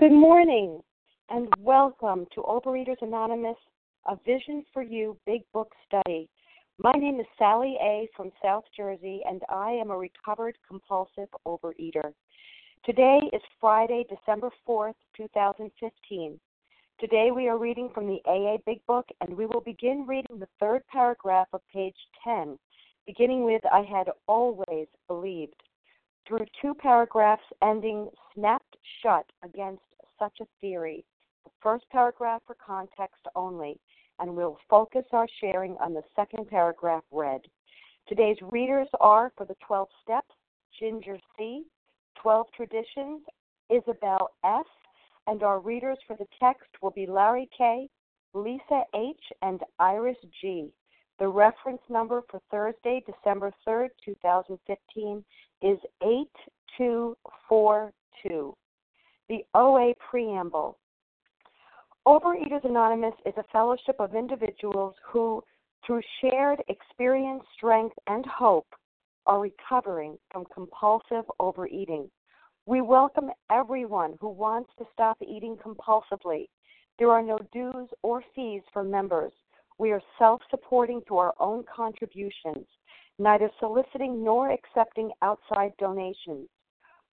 Good morning, and welcome to Overeaters Anonymous, A Vision for You Big Book Study. My name is Sally A. from South Jersey, and I am a recovered compulsive overeater. Today is Friday, December 4th, 2015. Today we are reading from the AA Big Book, and we will begin reading the third paragraph of page 10, beginning with, I had always believed, through two paragraphs ending snapped shut against such a theory. The first paragraph for context only, and we'll focus our sharing on the second paragraph read. Today's readers are, for the 12 steps, Ginger C., 12 traditions, Isabel F., and our readers for the text will be Larry K., Lisa H., and Iris G. The reference number for Thursday, December 3rd, 2015 is 8242. The OA Preamble. Overeaters Anonymous is a fellowship of individuals who, through shared experience, strength, and hope, are recovering from compulsive overeating. We welcome everyone who wants to stop eating compulsively. There are no dues or fees for members. We are self-supporting through our own contributions, neither soliciting nor accepting outside donations.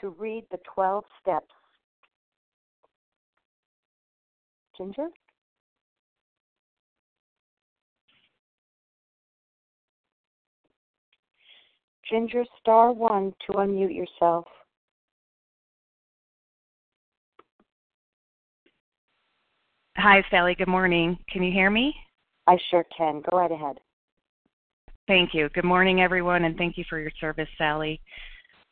to read the 12 steps. Ginger? Ginger, star one to unmute yourself. Hi, Sally. Good morning. Can you hear me? I sure can. Go right ahead. Thank you. Good morning, everyone, and thank you for your service, Sally.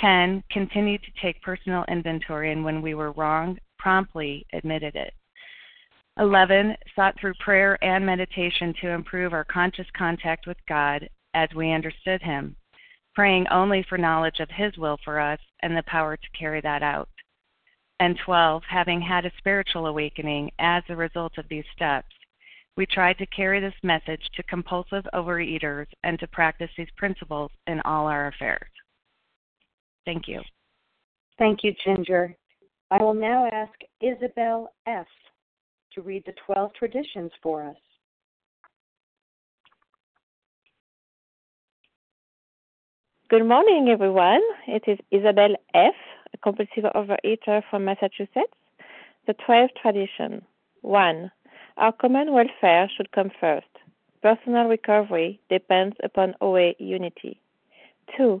10, continued to take personal inventory, and when we were wrong, promptly admitted it. 11, sought through prayer and meditation to improve our conscious contact with God as we understood Him, praying only for knowledge of His will for us and the power to carry that out. And 12, having had a spiritual awakening as a result of these steps, we tried to carry this message to compulsive overeaters and to practice these principles in all our affairs. Thank you. Thank you, Ginger. I will now ask Isabel F. to read the 12 traditions for us. Good morning, everyone. It is Isabel F., a compulsive overeater from Massachusetts. The 12 traditions. 1. Our common welfare should come first. Personal recovery depends upon OA unity. 2.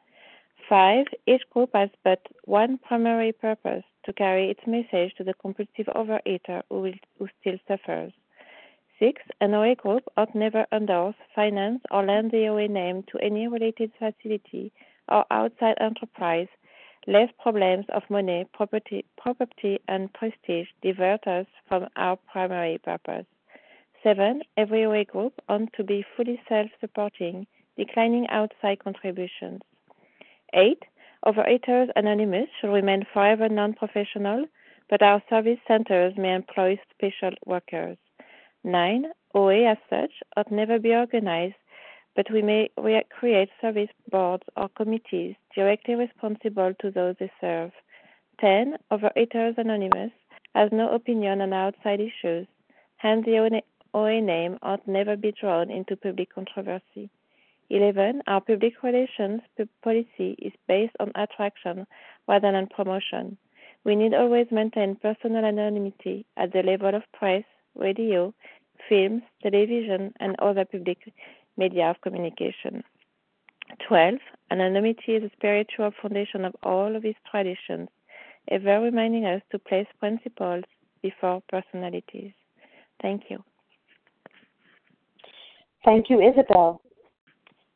5. Each group has but one primary purpose, to carry its message to the compulsive overeater who still suffers. 6. An OA group ought never endorse, finance, or lend the OA name to any related facility or outside enterprise, lest problems of money, property, and prestige divert us from our primary purpose. 7. Every OA group ought to be fully self-supporting, declining outside contributions. 8. Overeaters Anonymous should remain forever non-professional, but our service centers may employ special workers. 9. OA as such ought never be organized, but we may create service boards or committees directly responsible to those they serve. 10. Overeaters Anonymous has no opinion on outside issues, hence the OA name ought never be drawn into public controversy. 11. Our public relations policy is based on attraction rather than promotion. We need always maintain personal anonymity at the level of press, radio, films, television, and other public media of communication. 12. Anonymity is the spiritual foundation of all of these traditions, ever reminding us to place principles before personalities. Thank you. Thank you, Isabel.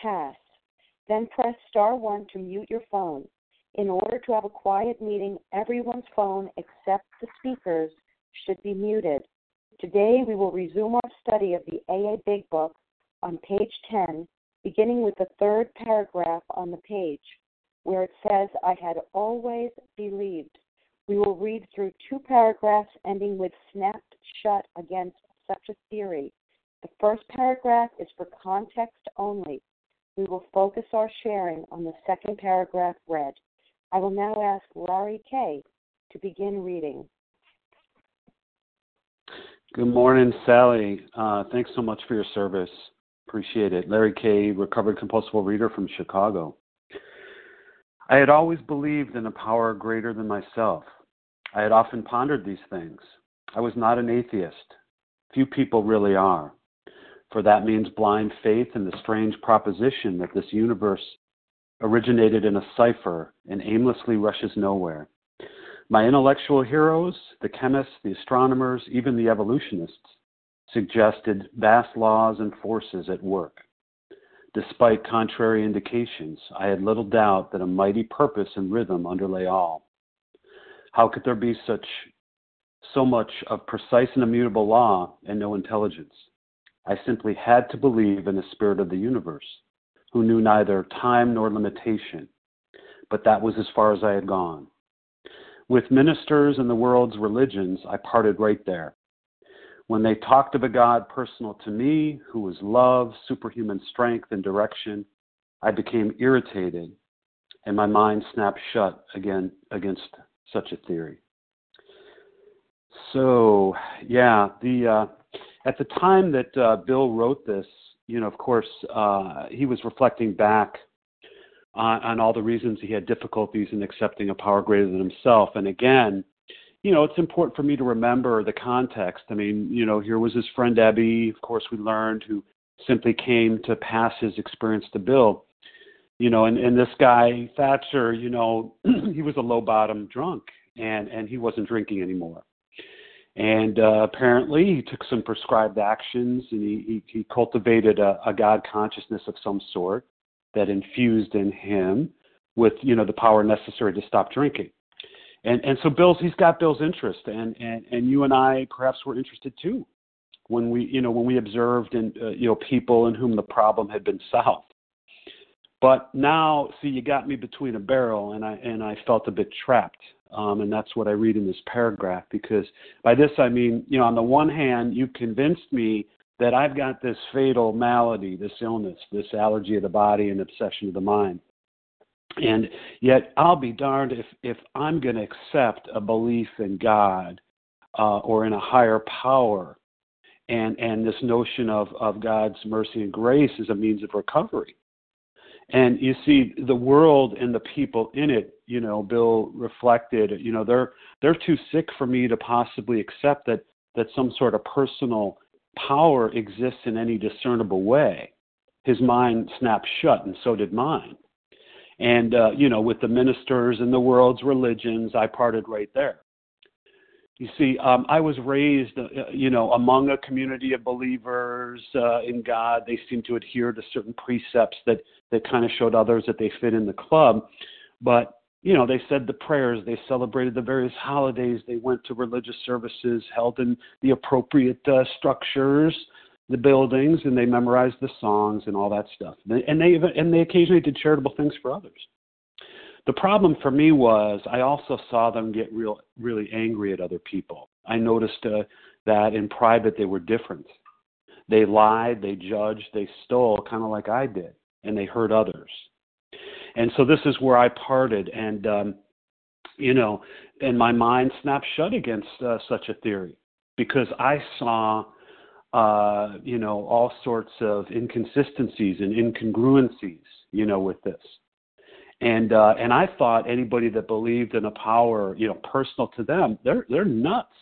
pass. Then press star 1 to mute your phone. In order to have a quiet meeting, everyone's phone except the speakers should be muted. Today, we will resume our study of the AA Big Book on page 10, beginning with the third paragraph on the page, where it says, I had always believed. We will read through 2 paragraphs ending with snapped shut against such a theory. The first paragraph is for context only. We will focus our sharing on the second paragraph read. I will now ask Larry K. to begin reading. Good morning, Sally. Thanks so much for your service. Appreciate it. Larry K., recovered compulsive reader from Chicago. I had always believed in a power greater than myself. I had often pondered these things. I was not an atheist. Few people really are. For that means blind faith in the strange proposition that this universe originated in a cipher and aimlessly rushes nowhere. My intellectual heroes, the chemists, the astronomers, even the evolutionists, suggested vast laws and forces at work. Despite contrary indications, I had little doubt that a mighty purpose and rhythm underlay all. How could there be so much of precise and immutable law and no intelligence? I simply had to believe in the spirit of the universe, who knew neither time nor limitation, but that was as far as I had gone. With ministers and the world's religions, I parted right there. When they talked of a God personal to me, who was love, superhuman strength, and direction, I became irritated, and my mind snapped shut again against such a theory. So, at the time that Bill wrote this, of course, he was reflecting back on all the reasons he had difficulties in accepting a power greater than himself. And again, you know, it's important for me to remember the context. I mean, you know, here was his friend Ebby, of course, we learned, who simply came to pass his experience to Bill. You know, and this guy, Thatcher, you know, he was a low-bottom drunk, and he wasn't drinking anymore. And apparently he took some prescribed actions, and he cultivated a God consciousness of some sort that infused in him with, you know, the power necessary to stop drinking. And so Bill's, he's got Bill's interest, and you and I perhaps were interested too when we, you know, when we observed and you know, people in whom the problem had been solved. But now, see, you got me between a barrel, and I felt a bit trapped, and that's what I read in this paragraph. Because by this I mean, you know, on the one hand, you convinced me that I've got this fatal malady, this illness, this allergy of the body and obsession of the mind. And yet I'll be darned if I'm going to accept a belief in God or in a higher power, and this notion of God's mercy and grace as a means of recovery. And you see, the world and the people in it, you know, Bill reflected, you know, they're too sick for me to possibly accept that some sort of personal power exists in any discernible way. His mind snapped shut, and so did mine. And, you know, with the ministers and the world's religions, I parted right there. You see, I was raised, you know, among a community of believers in God. They seemed to adhere to certain precepts that kind of showed others that they fit in the club. But, you know, they said the prayers, they celebrated the various holidays, they went to religious services held in the appropriate structures, the buildings, and they memorized the songs and all that stuff. And they occasionally did charitable things for others. The problem for me was I also saw them get really angry at other people. I noticed that in private they were different. They lied, they judged, they stole, kind of like I did, and they hurt others. And so this is where I parted, and you know, and my mind snapped shut against such a theory, because I saw you know, all sorts of inconsistencies and incongruencies, you know, with this. And I thought anybody that believed in a power, you know, personal to them, they're nuts.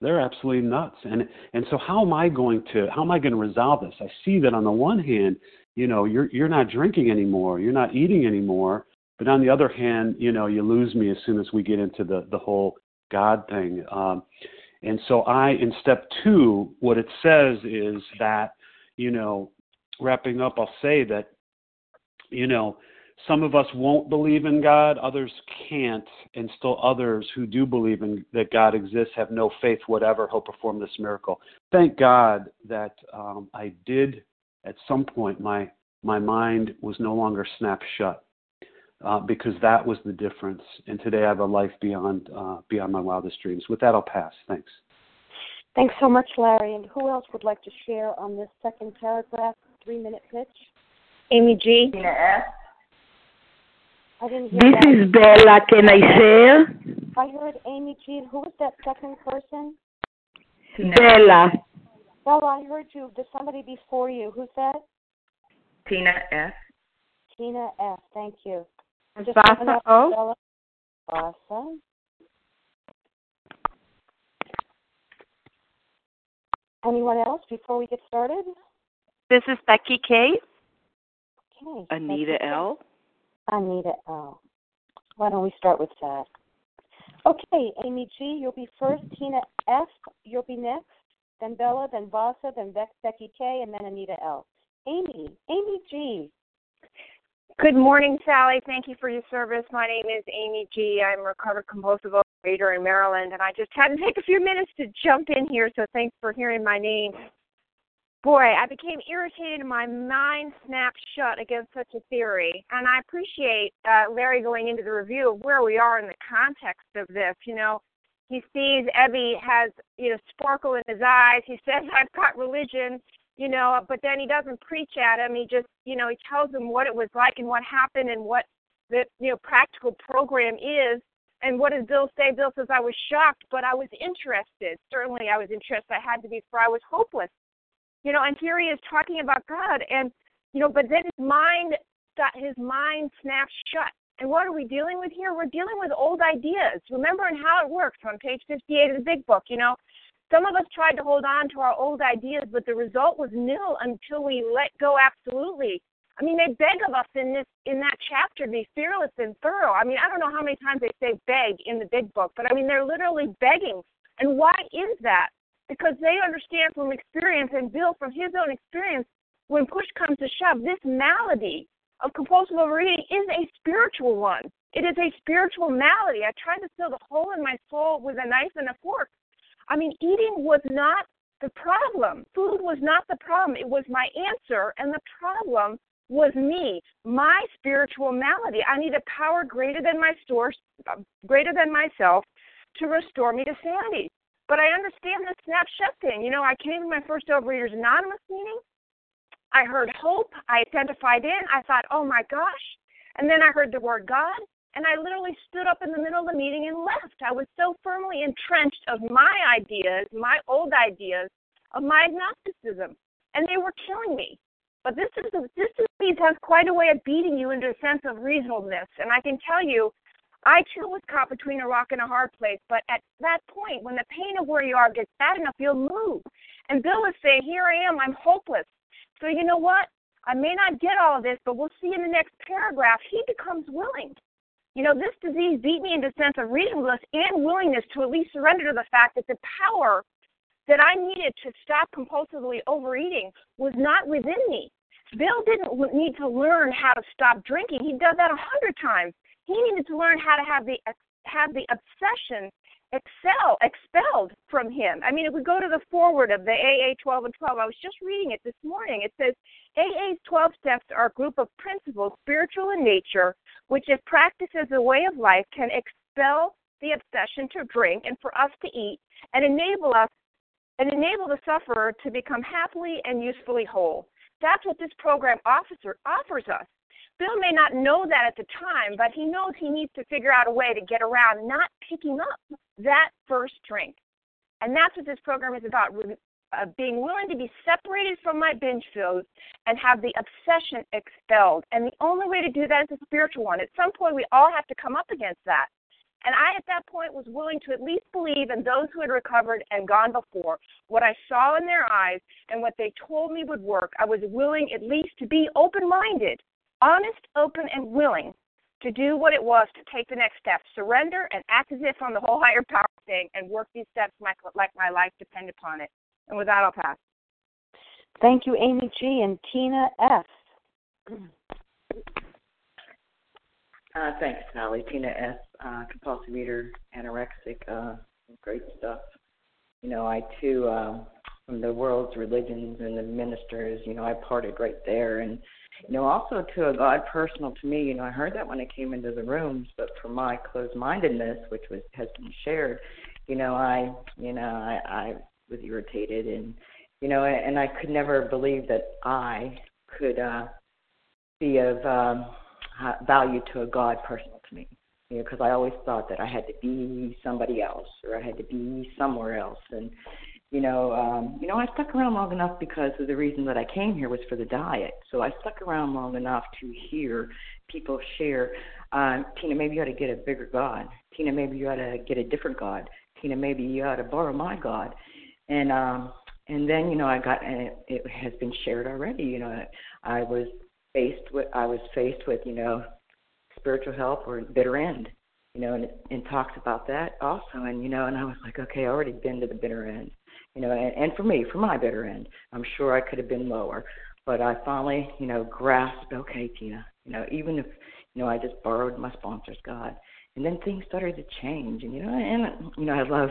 They're absolutely nuts. And so how am I going to resolve this? I see that on the one hand, you know, you're not drinking anymore, you're not eating anymore, but on the other hand, you know, you lose me as soon as we get into the whole God thing. And so in step two, what it says is that, you know, wrapping up, I'll say that, you know, some of us won't believe in God, others can't, and still others who do believe in that God exists have no faith whatever he'll perform this miracle. Thank God that I did at some point, my mind was no longer snapped shut, because that was the difference. And today I have a life beyond my wildest dreams. With that, I'll pass. Thanks. Thanks so much, Larry. And who else would like to share on this second paragraph, 3-minute pitch? Amy G. Tina F. I didn't hear this that. Is Bella. Can I share? I heard Amy G. Who was that second person? No. Bella. Bella, I heard you. There's somebody before you. Who's that? Tina F. Tina F. Thank you. Vasa O. Vasa. Anyone else before we get started? This is Becky K. Okay. Anita L. Anita L. Why don't we start with that? Okay, Amy G., you'll be first. Tina F., you'll be next. Then Bella, then Vasa, then Becky K., and then Anita L. Amy G. Good morning, Sally. Thank you for your service. My name is Amy G. I'm a recovered compulsive overeater in Maryland, and I just had to take a few minutes to jump in here, so thanks for hearing my name. Boy, I became irritated and my mind snapped shut against such a theory. And I appreciate Larry going into the review of where we are in the context of this. You know, he sees Ebby has, you know, sparkle in his eyes. He says, I've got religion, you know, but then he doesn't preach at him. He just, you know, he tells him what it was like and what happened and what the, you know, practical program is. And what does Bill say? Bill says, I was shocked, but I was interested. Certainly I was interested. I had to be, for I was hopeless. You know, and here he is talking about God, and, you know, but then his mind snapped shut. And what are we dealing with here? We're dealing with old ideas. Remembering how it works from page 58 of the big book, you know. Some of us tried to hold on to our old ideas, but the result was nil until we let go absolutely. I mean, they beg of us in that chapter to be fearless and thorough. I mean, I don't know how many times they say beg in the big book, but I mean, they're literally begging. And why is that? Because they understand from experience, and Bill from his own experience, when push comes to shove, this malady of compulsive overeating is a spiritual one. It is a spiritual malady. I tried to fill the hole in my soul with a knife and a fork. I mean, eating was not the problem. Food was not the problem. It was my answer, and the problem was me, my spiritual malady. I need a power greater than my source, greater than myself, to restore me to sanity. But I understand the snap shut thing. You know, I came to my first Overeaters Anonymous meeting. I heard hope. I identified in. I thought, oh, my gosh. And then I heard the word God, and I literally stood up in the middle of the meeting and left. I was so firmly entrenched of my ideas, my old ideas, of my agnosticism, and they were killing me. But this disease has quite a way of beating you into a sense of reasonableness. And I can tell you, I too was caught between a rock and a hard place. But at that point, when the pain of where you are gets bad enough, you'll move. And Bill was saying, here I am, I'm hopeless. So you know what? I may not get all of this, but we'll see in the next paragraph. He becomes willing. You know, this disease beat me into a sense of reasonableness and willingness to at least surrender to the fact that the power that I needed to stop compulsively overeating was not within me. Bill didn't need to learn how to stop drinking. He'd done that 100 times. He needed to learn how to have the obsession expelled from him. I mean, if we go to the foreword of the AA 12 and 12, I was just reading it this morning. It says, AA's 12 steps are a group of principles, spiritual in nature, which if practiced as a way of life can expel the obsession to drink and for us to eat and enable the sufferer to become happily and usefully whole. That's what this program offers us. Bill may not know that at the time, but he knows he needs to figure out a way to get around not picking up that first drink. And that's what this program is about, being willing to be separated from my binge foods and have the obsession expelled. And the only way to do that is a spiritual one. At some point, we all have to come up against that. And I, at that point, was willing to at least believe in those who had recovered and gone before. What I saw in their eyes and what they told me would work, I was willing at least to be open-minded, honest, open, and willing to do what it was to take the next step, surrender and act as if on the whole higher power thing and work these steps like my life depended upon it. And with that, I'll pass. Thank you, Amy G. and Tina F. Thanks, Sally. Tina S., compulsive eater, anorexic, great stuff. You know, I, too, from the world's religions and the ministers, you know, I parted right there. And, you know, also, too, a God personal to me, you know, I heard that when I came into the rooms, but for my closed-mindedness, which has been shared, I was irritated. And, you know, and I could never believe that I could be of... value to a God personal to me, you know, because I always thought that I had to be somebody else or I had to be somewhere else. And, you know, I stuck around long enough because of the reason that I came here was for the diet. So I stuck around long enough to hear people share, Tina, maybe you ought to get a bigger God. Tina, maybe you ought to get a different God. Tina, maybe you ought to borrow my God. And then, you know, I got, and it has been shared already, you know, I was faced with, you know, spiritual help or bitter end, you know, and talks about that also. And, you know, and I was like, okay, I've already been to the bitter end, you know, and for me, for my bitter end, I'm sure I could have been lower. But I finally, you know, grasped, okay, Tina, you know, even if, you know, I just borrowed my sponsor's God. And then things started to change. And, you know, I love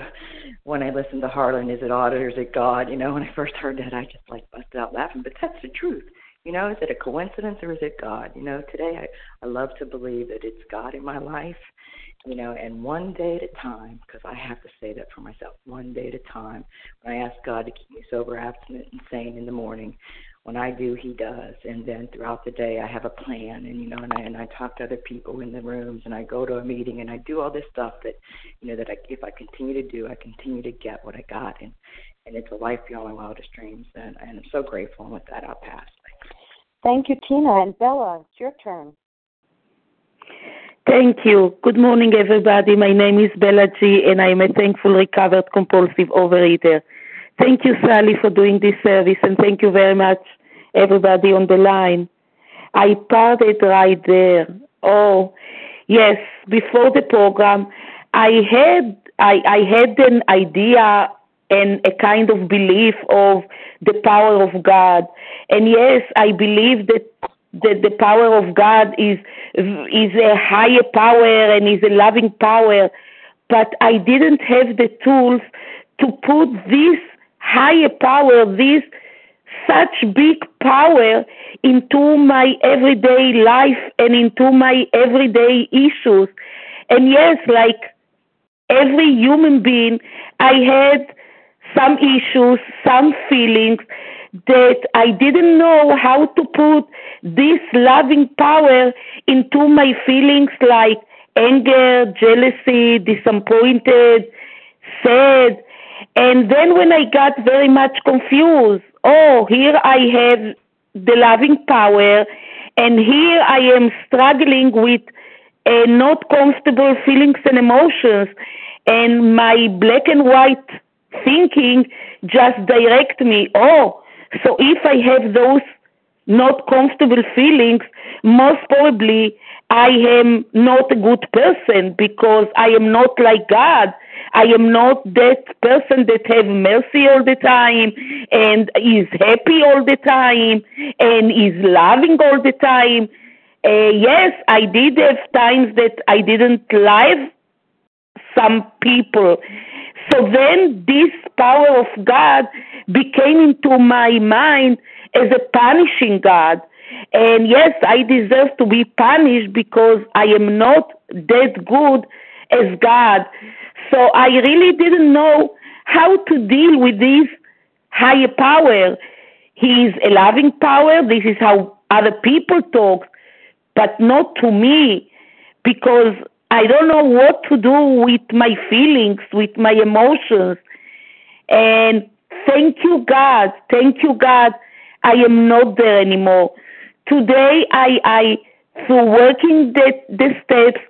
when I listen to Harlan, is it God or is it God? You know, when I first heard that, I just like busted out laughing. But that's the truth. You know, is it a coincidence or is it God? You know, today I love to believe that it's God in my life, you know, and one day at a time, because I have to say that for myself, one day at a time. When I ask God to keep me sober, abstinent, and sane in the morning, when I do, he does. And then throughout the day, I have a plan, and, you know, and I talk to other people in the rooms, and I go to a meeting, and I do all this stuff that, you know, that if I continue to do, I continue to get what I got. And it's a life beyond my wildest dreams, and I'm so grateful. And with that, I'll pass. Thank you, Tina. And Bella, it's your turn. Thank you. Good morning, everybody. My name is Bella G., and I am a thankful recovered compulsive overeater. Thank you, Sally, for doing this service, and thank you very much, everybody on the line. I parted right there. Oh, yes, before the program, I had an idea and a kind of belief of the power of God. And yes, I believe that the power of God is a higher power and is a loving power, but I didn't have the tools to put this higher power, this such big power, into my everyday life and into my everyday issues. And yes, like every human being, I had some issues, some feelings that I didn't know how to put this loving power into my feelings, like anger, jealousy, disappointed, sad. And then when I got very much confused, oh, here I have the loving power, and here I am struggling with not comfortable feelings and emotions, and my black and white thinking just direct me, oh, so if I have those not comfortable feelings, most probably I am not a good person because I am not like God. I am not that person that have mercy all the time and is happy all the time and is loving all the time. Yes, I did have times that I didn't love some people. So then this power of God became into my mind as a punishing God. And yes, I deserve to be punished because I am not that good as God. So I really didn't know how to deal with this higher power. He is a loving power. This is how other people talk, but not to me, because I don't know what to do with my feelings, with my emotions. And thank you, God. Thank you, God. I am not there anymore. Today, I through working the steps,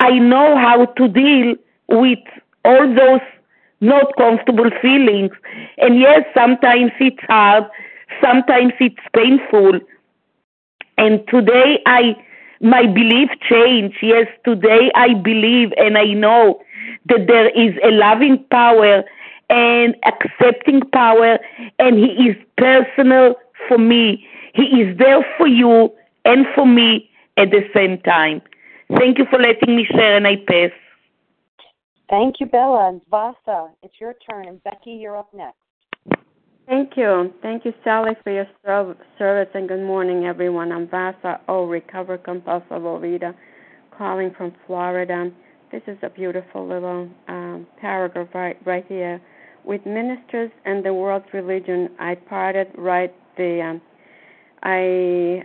I know how to deal with all those not comfortable feelings. And yes, sometimes it's hard, sometimes it's painful. And today, my belief changed. Yes, today I believe and I know that there is a loving power and accepting power, and He is personal for me. He is there for you and for me at the same time. Thank you for letting me share, and I pass. Thank you, Bella. And Vasa, it's your turn. And Becky, you're up next. Thank you. Thank you, Sally, for your service, and good morning, everyone. I'm Vasa O., recovered compulsive overeater, calling from Florida. This is a beautiful little paragraph right here. With ministers and the world's religion, I parted right the. I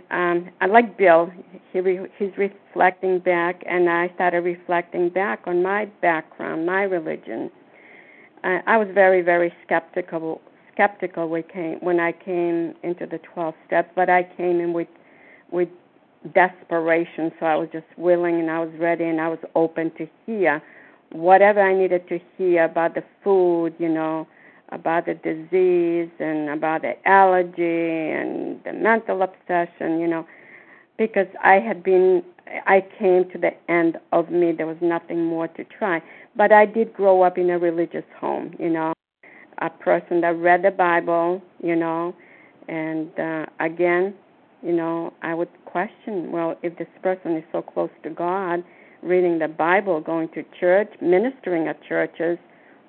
like Bill. He's reflecting back, and I started reflecting back on my background, my religion. I was very, very skeptical when I came into the 12 steps, but I came in with desperation, so I was just willing and I was ready and I was open to hear whatever I needed to hear about the food, you know, about the disease and about the allergy and the mental obsession, you know, because I came to the end of me. There was nothing more to try. But I did grow up in a religious home, you know, a person that read the Bible, you know, and again, you know, I would question, well, if this person is so close to God, reading the Bible, going to church, ministering at churches,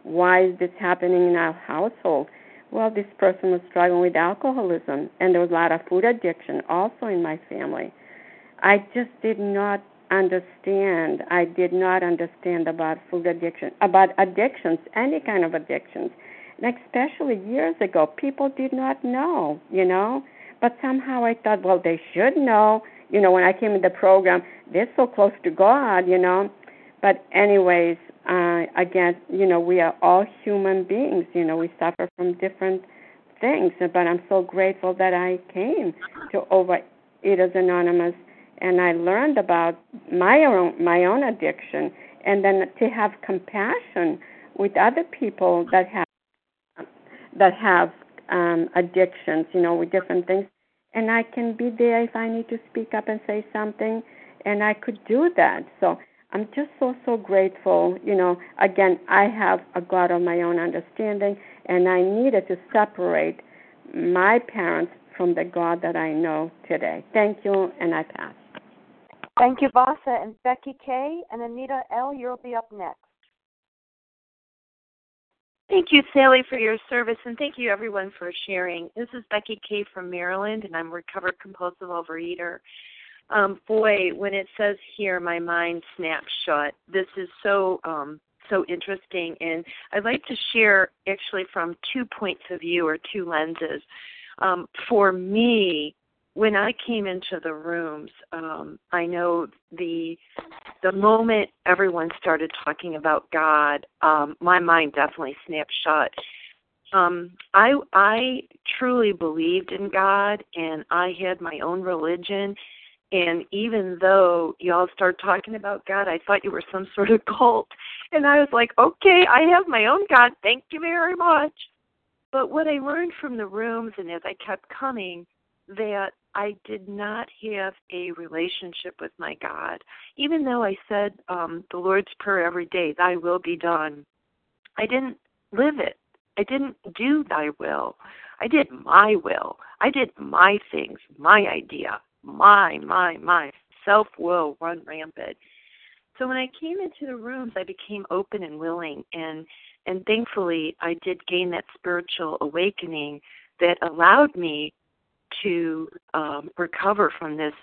why is this happening in our household? Well, this person was struggling with alcoholism, and there was a lot of food addiction also in my family. I just did not understand. I did not understand about food addiction, about addictions, any kind of addictions. And especially years ago, people did not know, you know. But somehow I thought, well, they should know. You know, when I came in the program, they're so close to God, you know. But anyways, again, you know, we are all human beings. You know, we suffer from different things. But I'm so grateful that I came to Overeaters Anonymous and I learned about my own addiction, and then to have compassion with other people that have addictions, you know, with different things. And I can be there if I need to speak up and say something, and I could do that. So I'm just so grateful. You know, again, I have a God of my own understanding, and I needed to separate my parents from the God that I know today. Thank you, and I pass. Thank you, Vasa and Becky K. And Anita L., you'll be up next. Thank you, Sally, for your service, and thank you, everyone, for sharing. This is Becky K. from Maryland, and I'm a recovered compulsive overeater. Boy, when it says here, my mind snaps shut. This is so interesting, and I'd like to share actually from 2 points of view or 2 lenses. For me, when I came into the rooms, I know the moment everyone started talking about God, my mind definitely snapped shut. I truly believed in God, and I had my own religion. And even though y'all started talking about God, I thought you were some sort of cult. And I was like, okay, I have my own God. Thank you very much. But what I learned from the rooms, and as I kept coming, that I did not have a relationship with my God. Even though I said the Lord's Prayer every day, thy will be done, I didn't live it. I didn't do thy will. I did my will. I did my things, my idea. My self-will run rampant. So when I came into the rooms, I became open and willing, and thankfully I did gain that spiritual awakening that allowed me to recover from this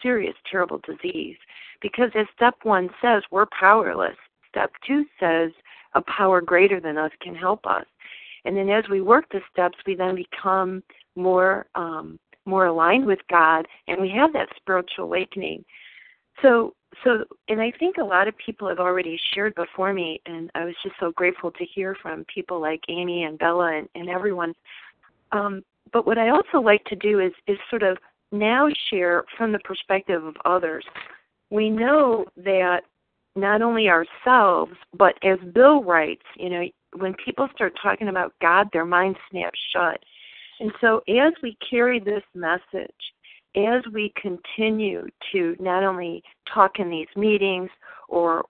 serious, terrible disease. Because as step 1 says, we're powerless. Step 2 says a power greater than us can help us. And then as we work the steps, we then become more aligned with God, and we have that spiritual awakening. So, and I think a lot of people have already shared before me, and I was just so grateful to hear from people like Amy and Bella and everyone. But what I also like to do is sort of now share from the perspective of others. We know that not only ourselves, but as Bill writes, you know, when people start talking about God, their mind snaps shut. And so as we carry this message, as we continue to not only talk in these meetings or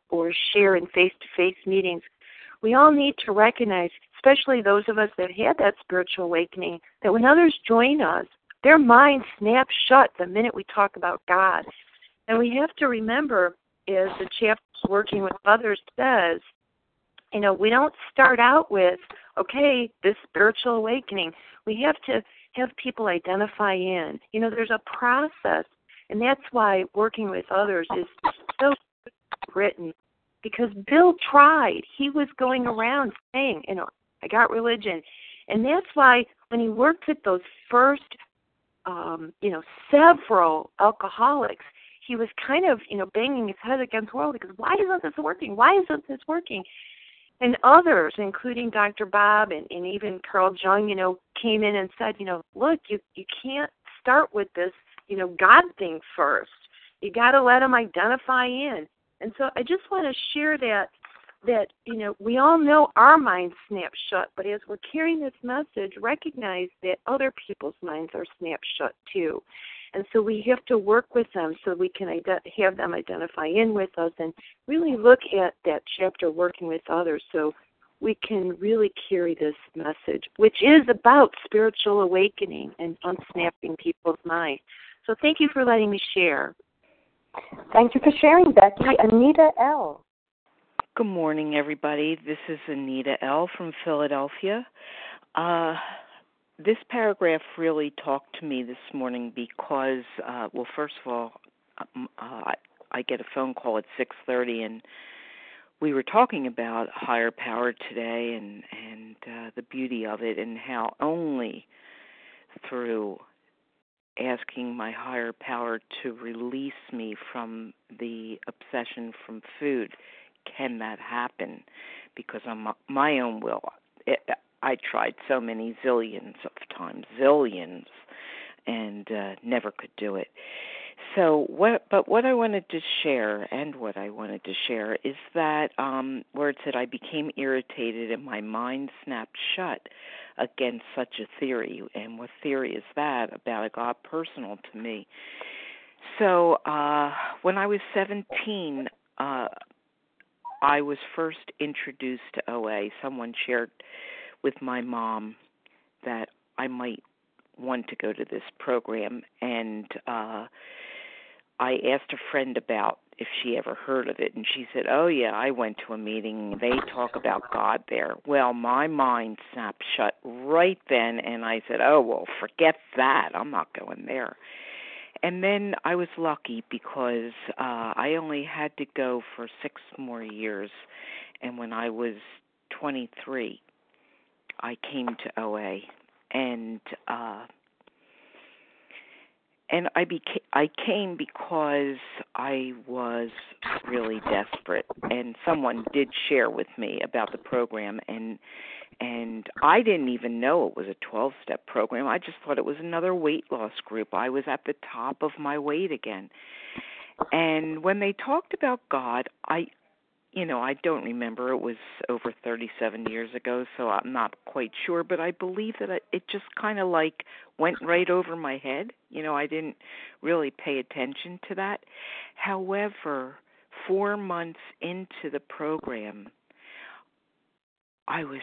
share in face-to-face meetings, we all need to recognize, especially those of us that had that spiritual awakening, that when others join us, their minds snap shut the minute we talk about God. And we have to remember, as the chapter Working with Others says, you know, we don't start out with, okay, this spiritual awakening. We have to have people identify in. You know, there's a process, and that's why Working with Others is so written, because Bill tried. He was going around saying, you know, I got religion. And that's why when he worked with those first, several alcoholics, he was kind of, you know, banging his head against the wall because why isn't this working? And others, including Dr. Bob and even Carl Jung, you know, came in and said, you know, look, you can't start with this, you know, God thing first. You got to let them identify in. And so I just want to share that, you know, we all know our minds snap shut, but as we're carrying this message, recognize that other people's minds are snapped shut too. And so we have to work with them so we can have them identify in with us and really look at that chapter, Working with Others, so we can really carry this message, which is about spiritual awakening and unsnapping people's minds. So thank you for letting me share. Thank you for sharing, Becky. Anita L. Good morning, everybody. This is Anita L. from Philadelphia. This paragraph really talked to me this morning because, first of all, I get a phone call at 6:30, and we were talking about higher power today and the beauty of it and how only through asking my higher power to release me from the obsession from food can that happen, because on my own will, I tried so many zillions of times, and never could do it. So what I wanted to share is that where it said I became irritated and my mind snapped shut against such a theory. And what theory is that about? It got personal to me. So when I was 17, I was first introduced to OA. Someone shared with my mom that I might want to go to this program, and I asked a friend about if she ever heard of it, and she said, oh, yeah, I went to a meeting. They talk about God there. Well, my mind snapped shut right then, and I said, oh, well, forget that. I'm not going there. And then I was lucky because I only had to go for 6 more years, and when I was 23, I came to OA. And I came because I was really desperate, and someone did share with me about the program, and I didn't even know it was a 12-step program. I just thought it was another weight loss group. I was at the top of my weight again, and when they talked about God, I don't remember. It was over 37 years ago, so I'm not quite sure. But I believe that it just kind of like went right over my head. I didn't really pay attention to that. However, 4 months into the program, I was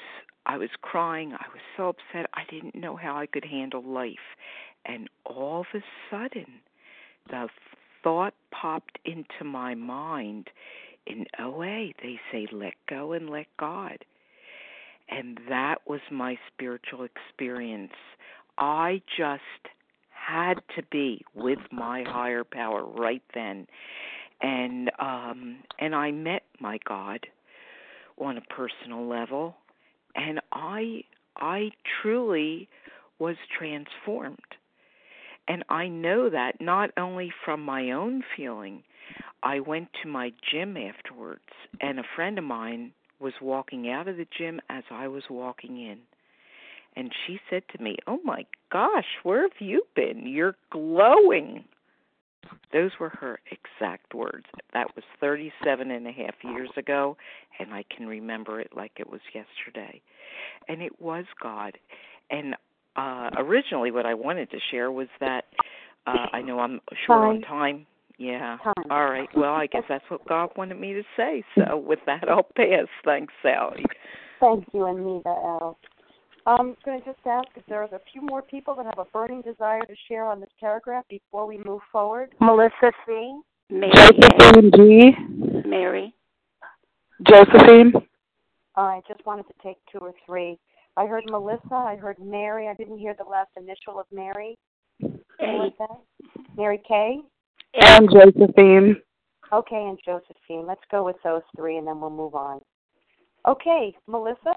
crying. I was so upset. I didn't know how I could handle life. And all of a sudden, the thought popped into my mind. In OA, they say, let go and let God. And that was my spiritual experience. I just had to be with my higher power right then. And I met my God on a personal level. And I truly was transformed. And I know that not only from my own feeling. I went to my gym afterwards, and a friend of mine was walking out of the gym as I was walking in. And she said to me, oh, my gosh, where have you been? You're glowing. Those were her exact words. That was 37 and a half years ago, and I can remember it like it was yesterday. And it was God. And originally what I wanted to share was that I know I'm short on time. Yeah. All right. Well, I guess that's what God wanted me to say. So with that, I'll pass. Thanks, Sally. Thank you, Anita L. I'm going to just ask if there's a few more people that have a burning desire to share on this paragraph before we move forward. Melissa C. Mary. Josephine G. Mary. Josephine. I just wanted to take 2 or 3. I heard Melissa. I heard Mary. I didn't hear the last initial of Mary. Mary K. And Josephine. Okay, and Josephine. Let's go with those 3, and then we'll move on. Okay, Melissa?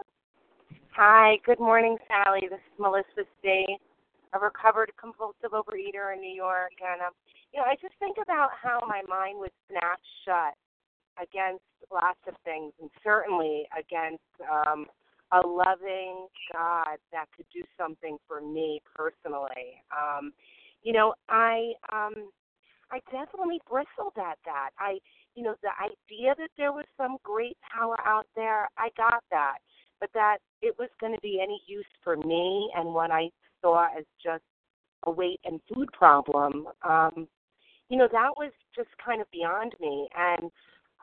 Hi, good morning, Sally. This is Melissa C., a recovered compulsive overeater in New York. And, I just think about how my mind was snapped shut against lots of things, and certainly against a loving God that could do something for me personally. I definitely bristled at that. The idea that there was some great power out there, I got that. But that it was going to be any use for me and what I saw as just a weight and food problem, that was just kind of beyond me. And,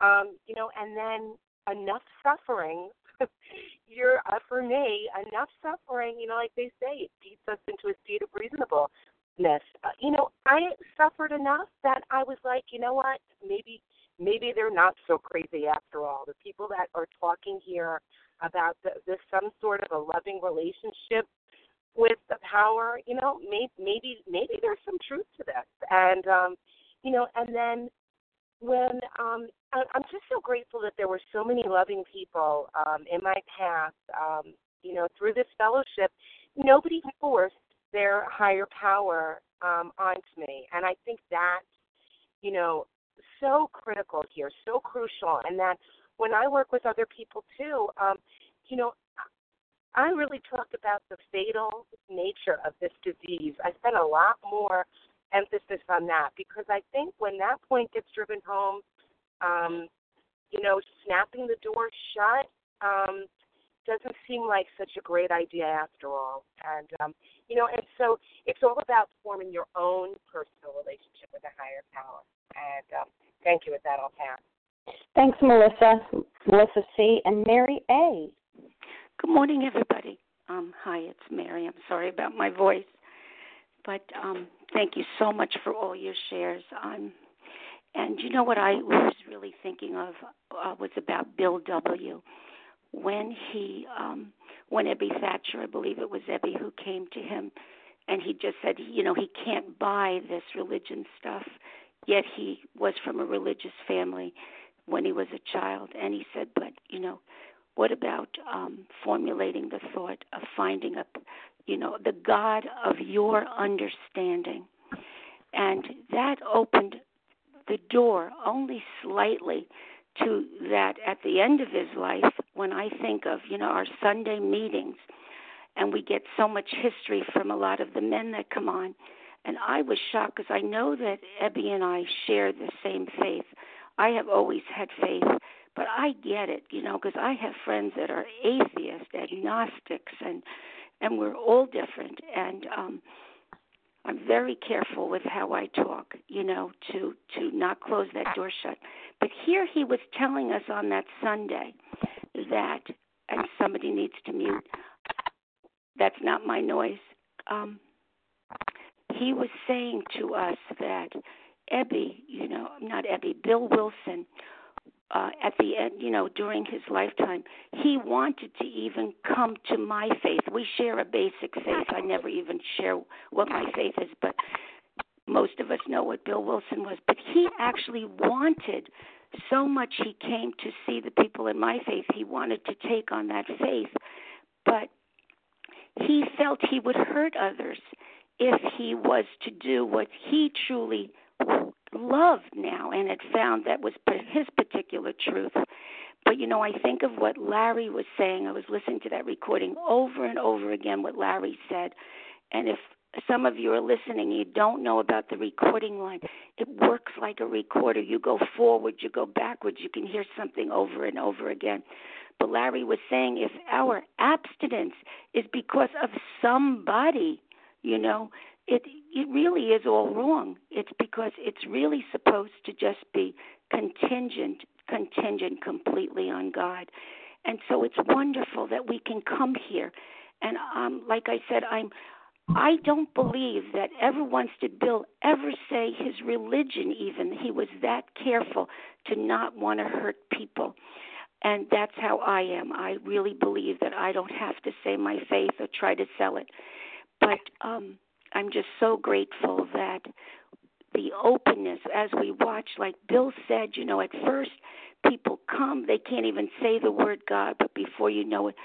and then enough suffering, for me, enough suffering, like they say, it beats us into a state of reasonable. I suffered enough that I was like, you know what, maybe they're not so crazy after all. The people that are talking here about the some sort of a loving relationship with the power, maybe there's some truth to this. And, and then when I'm just so grateful that there were so many loving people in my path, through this fellowship, nobody forced their higher power onto me. And I think that's, so critical here, so crucial. And that when I work with other people too, I really talk about the fatal nature of this disease. I spend a lot more emphasis on that, because I think when that point gets driven home, snapping the door shut doesn't seem like such a great idea after all. And, and so it's all about forming your own personal relationship with a higher power. And thank you. With that, I'll pass. Thanks, Melissa. Melissa C. and Mary A. Good morning, everybody. Hi, it's Mary. I'm sorry about my voice. But thank you so much for all your shares. And you know what I was really thinking of was about Bill W. When he, when Ebby Thatcher, I believe it was Ebby who came to him, and he just said, he can't buy this religion stuff, yet he was from a religious family when he was a child. And he said, but, what about formulating the thought of finding a, the God of your understanding? And that opened the door only slightly to that at the end of his life, when I think of, our Sunday meetings, and we get so much history from a lot of the men that come on. And I was shocked because I know that Ebby and I share the same faith. I have always had faith, but I get it, because I have friends that are atheists, agnostics, and we're all different. And I'm very careful with how I talk, to not close that door shut. But here he was telling us on that Sunday that, and somebody needs to mute, that's not my noise, he was saying to us that Ebby, not Ebby, Bill Wilson, at the end, during his lifetime, he wanted to even come to my faith. We share a basic faith. I never even share what my faith is, but most of us know what Bill Wilson was. But he actually wanted so much, he came to see the people in my faith. He wanted to take on that faith, but he felt he would hurt others if he was to do what he truly loved now and had found that was his particular truth. But, I think of what Larry was saying. I was listening to that recording over and over again, what Larry said. And if some of you are listening, you don't know about the recording line, it works like a recorder. You go forward, you go backwards, you can hear something over and over again. But Larry was saying if our abstinence is because of somebody, it really is all wrong. It's because it's really supposed to just be contingent completely on God. And so it's wonderful that we can come here. And like I said, I don't believe that ever once did Bill ever say his religion even. He was that careful to not want to hurt people. And that's how I am. I really believe that I don't have to say my faith or try to sell it. But I'm just so grateful that the openness, as we watch, like Bill said, at first people come, they can't even say the word God, but before you know it,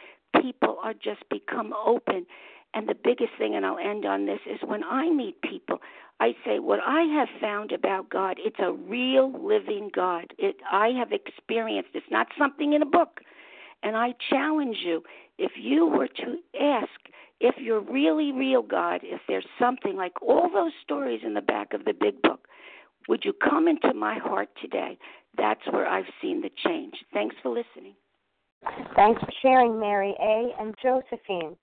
people are just become open. And the biggest thing, and I'll end on this, is when I meet people, I say, what I have found about God, it's a real living God. I have experienced, it's not something in a book. And I challenge you, if you were to ask, if you're really real God, if there's something like all those stories in the back of the big book, would you come into my heart today? That's where I've seen the change. Thanks for listening. Thanks for sharing, Mary A. and Josephine.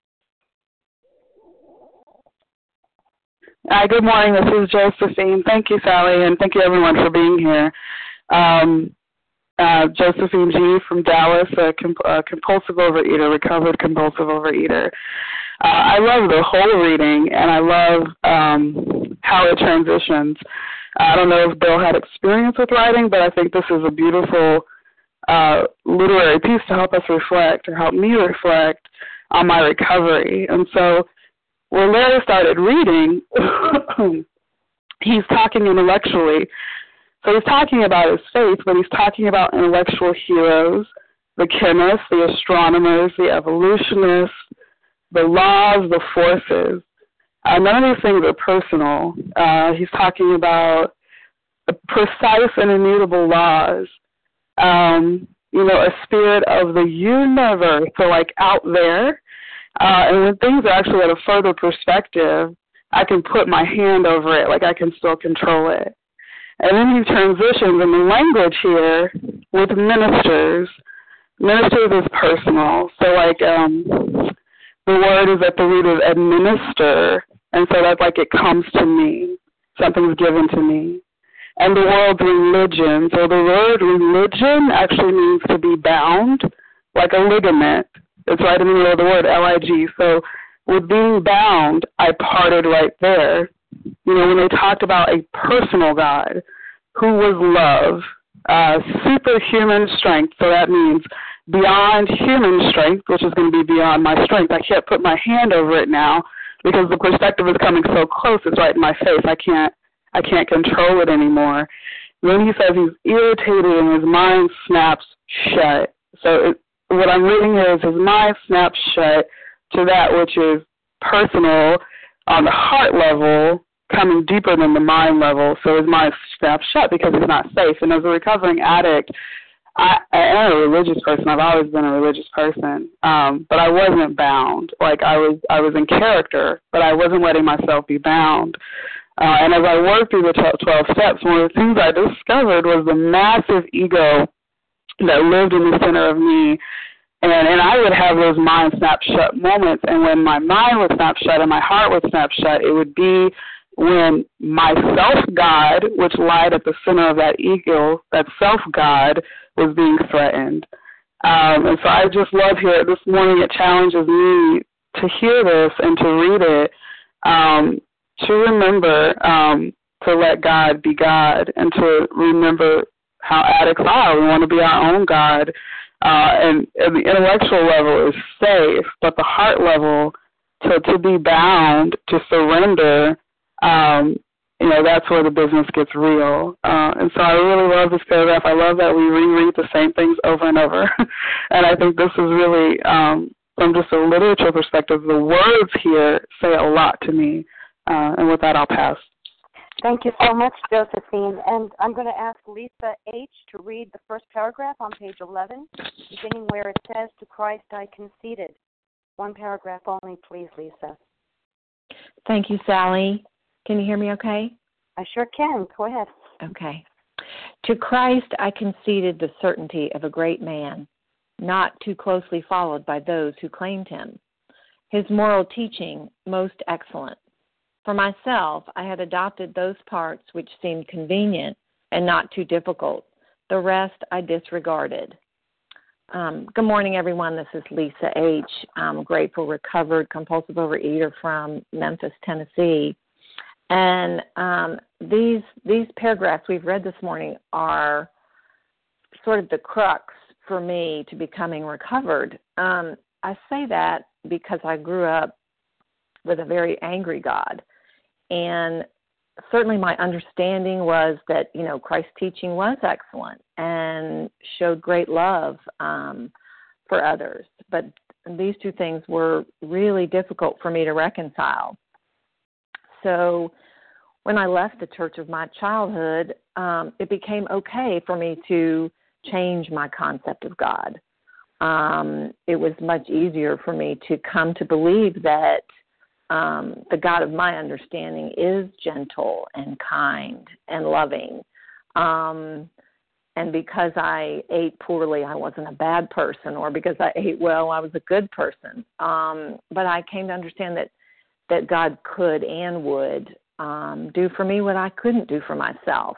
Hi, good morning. This is Josephine. Thank you, Sally, and thank you, everyone, for being here. Josephine G. from Dallas, a compulsive overeater, recovered compulsive overeater. I love the whole reading, and I love how it transitions. I don't know if Bill had experience with writing, but I think this is a beautiful literary piece to help us reflect, or help me reflect, on my recovery. And so when Larry started reading, he's talking intellectually. So he's talking about his faith, but he's talking about intellectual heroes, the chemists, the astronomers, the evolutionists, the laws, the forces. None of these things are personal. He's talking about precise and immutable laws, a spirit of the universe, so like out there. And when things are actually at a further perspective, I can put my hand over it, like I can still control it. And then he transitions in the language here with ministers. Ministers is personal. So, like, the word is at the root of administer, and so that's like it comes to me. Something's given to me. And the world's religion. So the word religion actually means to be bound, like a ligament. It's right in the middle of the word, L-I-G. So with being bound, I parted right there. You know, when they talked about a personal God who was love, superhuman strength. So that means beyond human strength, which is going to be beyond my strength. I can't put my hand over it now because the perspective is coming so close. It's right in my face. I can't control it anymore. Then he says he's irritated and his mind snaps shut. So what I'm reading here is his mind snaps shut to that which is personal on the heart level, coming deeper than the mind level. So his mind snaps shut because it's not safe. And as a recovering addict, I am a religious person. I've always been a religious person, but I wasn't bound. Like I was in character, but I wasn't letting myself be bound. And as I worked through the 12 steps, one of the things I discovered was the massive ego that lived in the center of me. And I would have those mind snap shut moments. And when my mind would snap shut and my heart would snap shut, it would be when my self-God, which lied at the center of that ego, that self-God was being threatened. And so I just love here this morning. It challenges me to hear this and to read it. To remember to let God be God and to remember how addicts are. We want to be our own God. And the intellectual level is safe, but the heart level, to be bound, to surrender, you know, that's where the business gets real. And so I really love this paragraph. I love that we reread the same things over and over. And I think this is really, from just a literature perspective, the words here say a lot to me. And with that, I'll pass. Thank you so much, Josephine. And I'm going to ask Lisa H. to read the first paragraph on page 11, beginning where it says, "To Christ I conceded." One paragraph only, please, Lisa. Thank you, Sally. Can you hear me okay? I sure can. Go ahead. Okay. To Christ I conceded the certainty of a great man, not too closely followed by those who claimed him. His moral teaching, most excellent. For myself, I had adopted those parts which seemed convenient and not too difficult. The rest I disregarded. Good morning, everyone. This is Lisa H. I'm a grateful, recovered, compulsive overeater from Memphis, Tennessee. And these paragraphs we've read this morning are sort of the crux for me to becoming recovered. I say that because I grew up with a very angry God. And certainly my understanding was that, you know, Christ's teaching was excellent and showed great love for others. But these two things were really difficult for me to reconcile. So when I left the church of my childhood, it became okay for me to change my concept of God. It was much easier for me to come to believe that the God of my understanding is gentle and kind and loving. And because I ate poorly, I wasn't a bad person, or because I ate well, I was a good person. But I came to understand that God could and would do for me what I couldn't do for myself.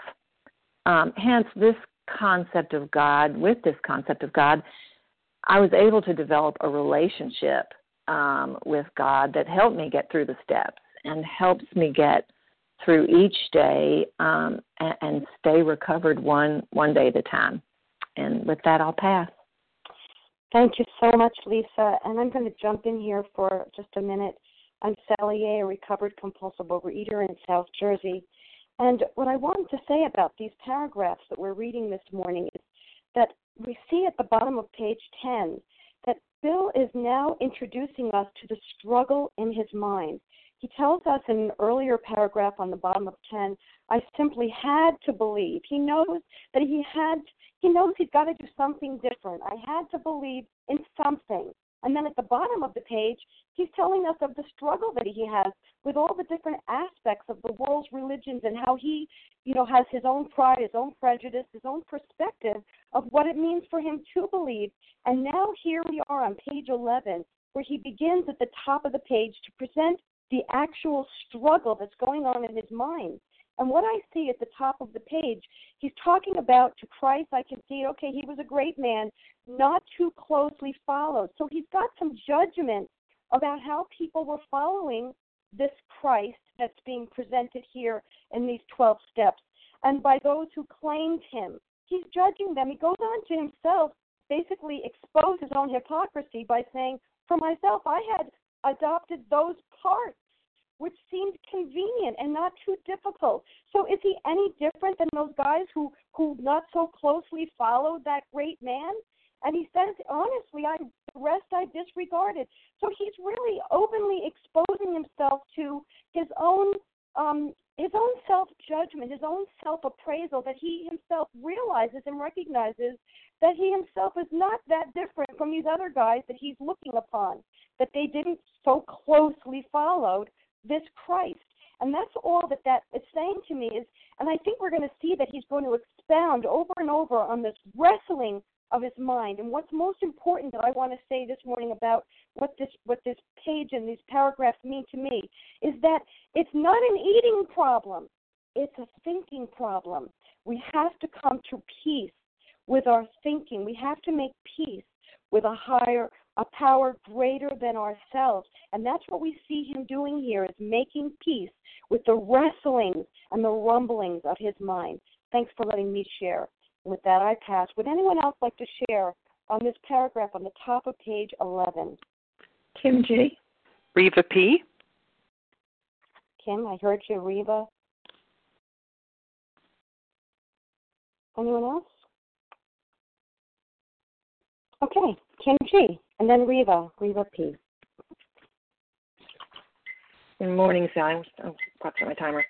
Hence, this concept of God, I was able to develop a relationship with God that helped me get through the steps and helps me get through each day and stay recovered one day at a time. And with that, I'll pass. Thank you so much, Lisa. And I'm going to jump in here for just a minute. I'm Sally A., a recovered compulsive overeater in South Jersey. And what I wanted to say about these paragraphs that we're reading this morning is that we see at the bottom of page 10 that Bill is now introducing us to the struggle in his mind. He tells us in an earlier paragraph on the bottom of 10, I simply had to believe. He knows that he knows he's got to do something different. I had to believe in something. And then at the bottom of the page, he's telling us of the struggle that he has with all the different aspects of the world's religions and how he, you know, has his own pride, his own prejudice, his own perspective of what it means for him to believe. And now here we are on page 11, where he begins at the top of the page to present the actual struggle that's going on in his mind. And what I see at the top of the page, he's talking about, to Christ I concede, okay, he was a great man, not too closely followed. So he's got some judgment about how people were following this Christ that's being presented here in these 12 steps, and by those who claimed him. He's judging them. He goes on to himself, basically expose his own hypocrisy by saying, for myself, I had adopted those parts which seemed convenient and not too difficult. So is he any different than those guys who not so closely followed that great man? And he says, honestly, the rest I disregarded. So he's really openly exposing himself to his own self-judgment, his own self-appraisal, that he himself realizes and recognizes that he himself is not that different from these other guys that he's looking upon, that they didn't so closely followed this Christ. And that's all that is saying to me is, and I think we're going to see that he's going to expound over and over on this wrestling of his mind. And what's most important that I want to say this morning about what this page and these paragraphs mean to me is that it's not an eating problem. It's a thinking problem. We have to come to peace with our thinking. We have to make peace with a power greater than ourselves. And that's what we see him doing here, is making peace with the wrestlings and the rumblings of his mind. Thanks for letting me share. With that, I pass. Would anyone else like to share on this paragraph on the top of page 11? Kim G. Reva P. Kim, I heard you, Reva. Anyone else? Okay, Kim G. And then Reva P. Good morning, Sally. I'm talking about my timer.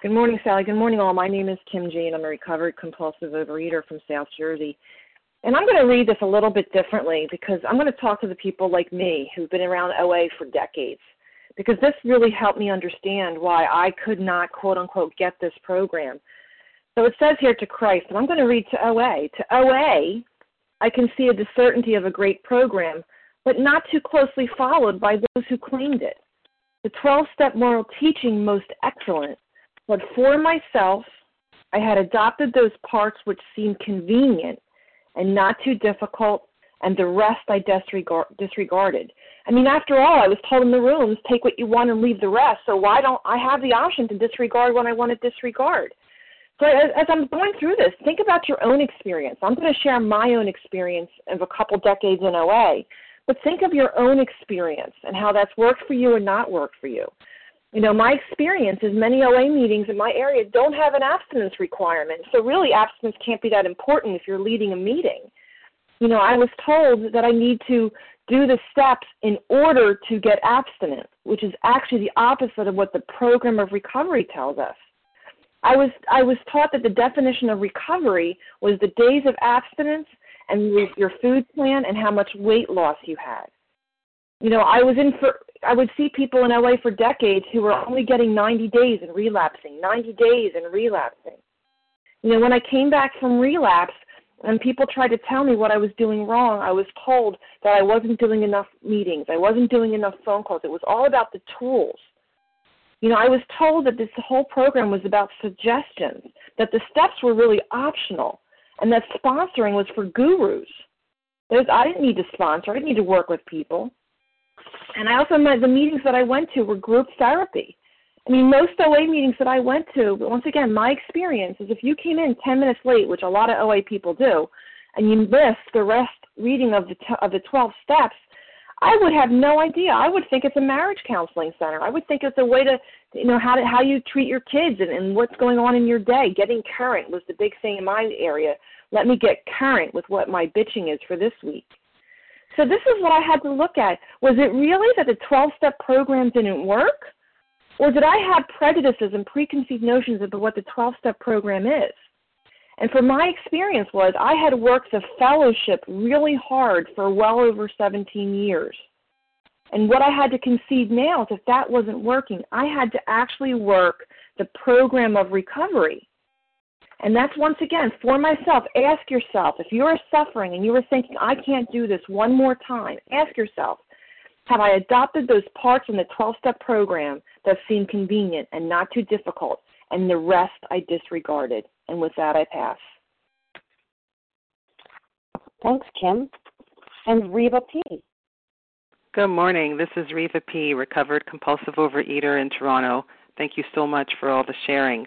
Good morning, Sally. Good morning, all. My name is Kim G., and I'm a recovered compulsive overeater from South Jersey. And I'm going to read this a little bit differently because I'm going to talk to the people like me who've been around OA for decades, because this really helped me understand why I could not, quote-unquote, get this program. So it says here, to Christ, and I'm going to read to OA. To OA, I can see the certainty of a great program, but not too closely followed by those who claimed it. The 12-step moral teaching most excellent. But for myself, I had adopted those parts which seemed convenient and not too difficult, and the rest I disregarded. I mean, after all, I was told in the rooms, take what you want and leave the rest, so why don't I have the option to disregard what I want to disregard? So as I'm going through this, think about your own experience. I'm going to share my own experience of a couple decades in OA, but think of your own experience and how that's worked for you and not worked for you. You know, my experience is many OA meetings in my area don't have an abstinence requirement. So really, abstinence can't be that important if you're leading a meeting. You know, I was told that I need to do the steps in order to get abstinent, which is actually the opposite of what the program of recovery tells us. I was taught that the definition of recovery was the days of abstinence and your food plan and how much weight loss you had. You know, I would see people in LA for decades who were only getting 90 days and relapsing, 90 days and relapsing. You know, when I came back from relapse and people tried to tell me what I was doing wrong, I was told that I wasn't doing enough meetings. I wasn't doing enough phone calls. It was all about the tools. You know, I was told that this whole program was about suggestions, that the steps were really optional, and that sponsoring was for gurus. I didn't need to sponsor. I didn't need to work with people. And I also met the meetings that I went to were group therapy. I mean, most OA meetings that I went to, but once again, my experience is if you came in 10 minutes late, which a lot of OA people do, and you missed the rest reading of the 12 steps, I would have no idea. I would think it's a marriage counseling center. I would think it's a way to, you know, how you treat your kids and what's going on in your day. Getting current was the big thing in my area. Let me get current with what my bitching is for this week. So this is what I had to look at. Was it really that the 12-step program didn't work? Or did I have prejudices and preconceived notions about what the 12-step program is? And from my experience was I had worked the fellowship really hard for well over 17 years. And what I had to concede now is if that wasn't working, I had to actually work the program of recovery. And that's, once again, for myself, ask yourself, if you are suffering and you are thinking, I can't do this one more time, ask yourself, have I adopted those parts in the 12-step program that seem convenient and not too difficult, and the rest I disregarded? And with that, I pass. Thanks, Kim. And Reva P. Good morning. This is Reva P., recovered compulsive overeater in Toronto. Thank you so much for all the sharing.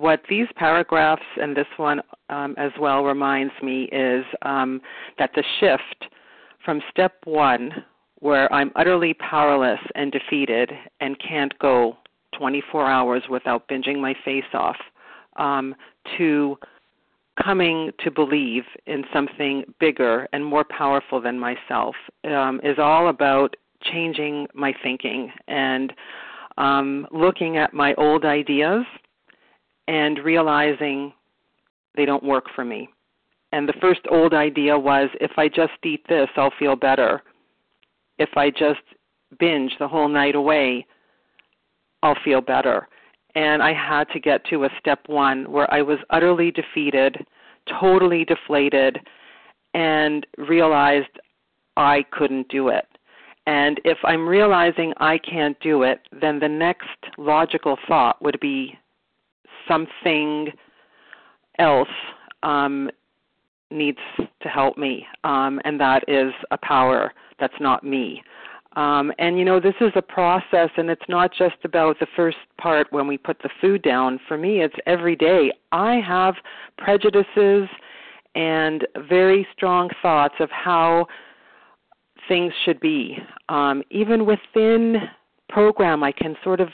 What these paragraphs and this one as well reminds me is that the shift from step one, where I'm utterly powerless and defeated and can't go 24 hours without binging my face off, to coming to believe in something bigger and more powerful than myself, is all about changing my thinking and looking at my old ideas and realizing they don't work for me. And the first old idea was, if I just eat this, I'll feel better. If I just binge the whole night away, I'll feel better. And I had to get to a step one where I was utterly defeated, totally deflated, and realized I couldn't do it. And if I'm realizing I can't do it, then the next logical thought would be something else needs to help me, and that is a power that's not me. And, you know, this is a process, and it's not just about the first part when we put the food down. For me, it's every day. I have prejudices and very strong thoughts of how things should be. Even within program, I can sort of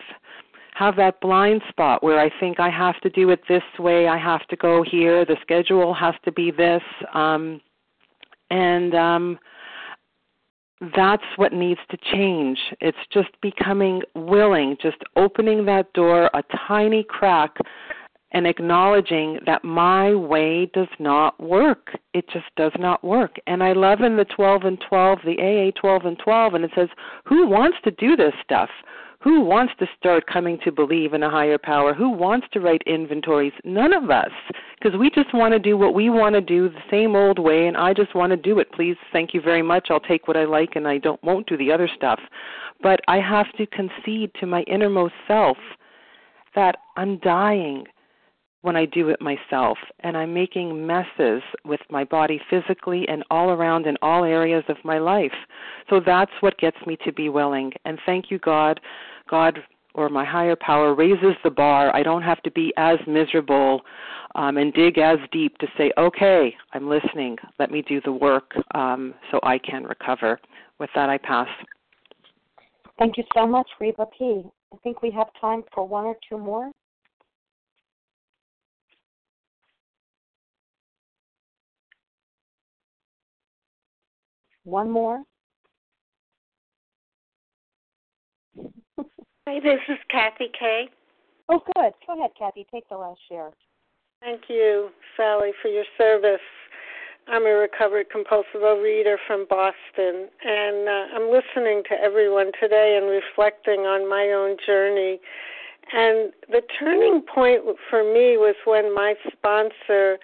have that blind spot where I think I have to do it this way, I have to go here, the schedule has to be this, that's what needs to change. It's just becoming willing, just opening that door a tiny crack and acknowledging that my way does not work. It just does not work. And I love in the 12 and 12, the AA 12 and 12, and it says, who wants to do this stuff? Who wants to start coming to believe in a higher power? Who wants to write inventories? None of us, because we just want to do what we want to do the same old way, and I just want to do it. Please, thank you very much. I'll take what I like, and I won't do the other stuff. But I have to concede to my innermost self that I'm dying when I do it myself, and I'm making messes with my body physically and all around in all areas of my life. So that's what gets me to be willing. And thank you, God. God, or my higher power, raises the bar. I don't have to be as miserable and dig as deep to say, okay, I'm listening. Let me do the work so I can recover. With that, I pass. Thank you so much, Reva P. I think we have time for one or two more. One more. Hi, this is Kathy K. Oh, good. Go ahead, Kathy. Take the last share. Thank you, Sally, for your service. I'm a recovered compulsive overeater from Boston, and I'm listening to everyone today and reflecting on my own journey. And the turning point for me was when my sponsor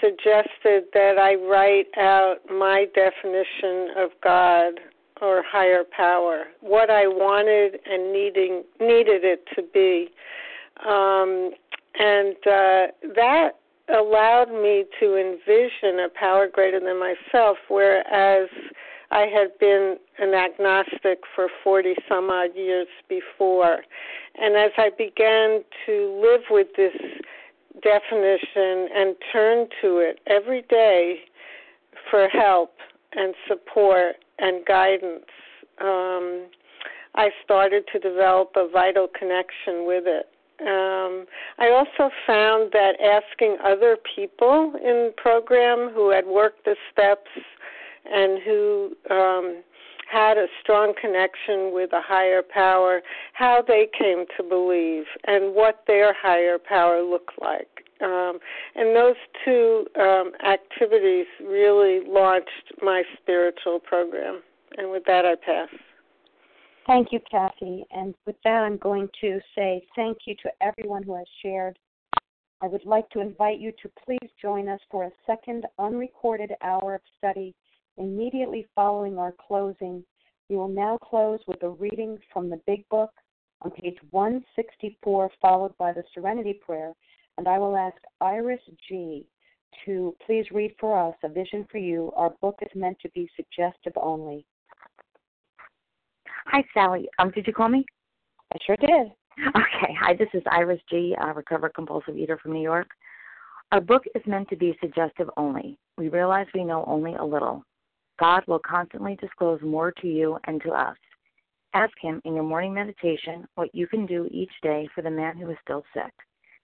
suggested that I write out my definition of God or higher power, what I wanted and needed it to be. That allowed me to envision a power greater than myself, whereas I had been an agnostic for 40-some-odd years before. And as I began to live with this definition and turn to it every day for help and support and guidance, I started to develop a vital connection with it. I also found that asking other people in the program who had worked the steps and who had a strong connection with a higher power, how they came to believe and what their higher power looked like. And those two activities really launched my spiritual program. And with that, I pass. Thank you, Kathy. And with that, I'm going to say thank you to everyone who has shared. I would like to invite you to please join us for a second unrecorded hour of study immediately following our closing. We will now close with a reading from the Big Book on page 164, followed by the Serenity Prayer. And I will ask Iris G. to please read for us A Vision for You. Our book is meant to be suggestive only. Hi, Sally. Did you call me? I sure did. Okay. Hi, this is Iris G., a recovered compulsive eater from New York. Our book is meant to be suggestive only. We realize we know only a little. God will constantly disclose more to you and to us. Ask him in your morning meditation what you can do each day for the man who is still sick.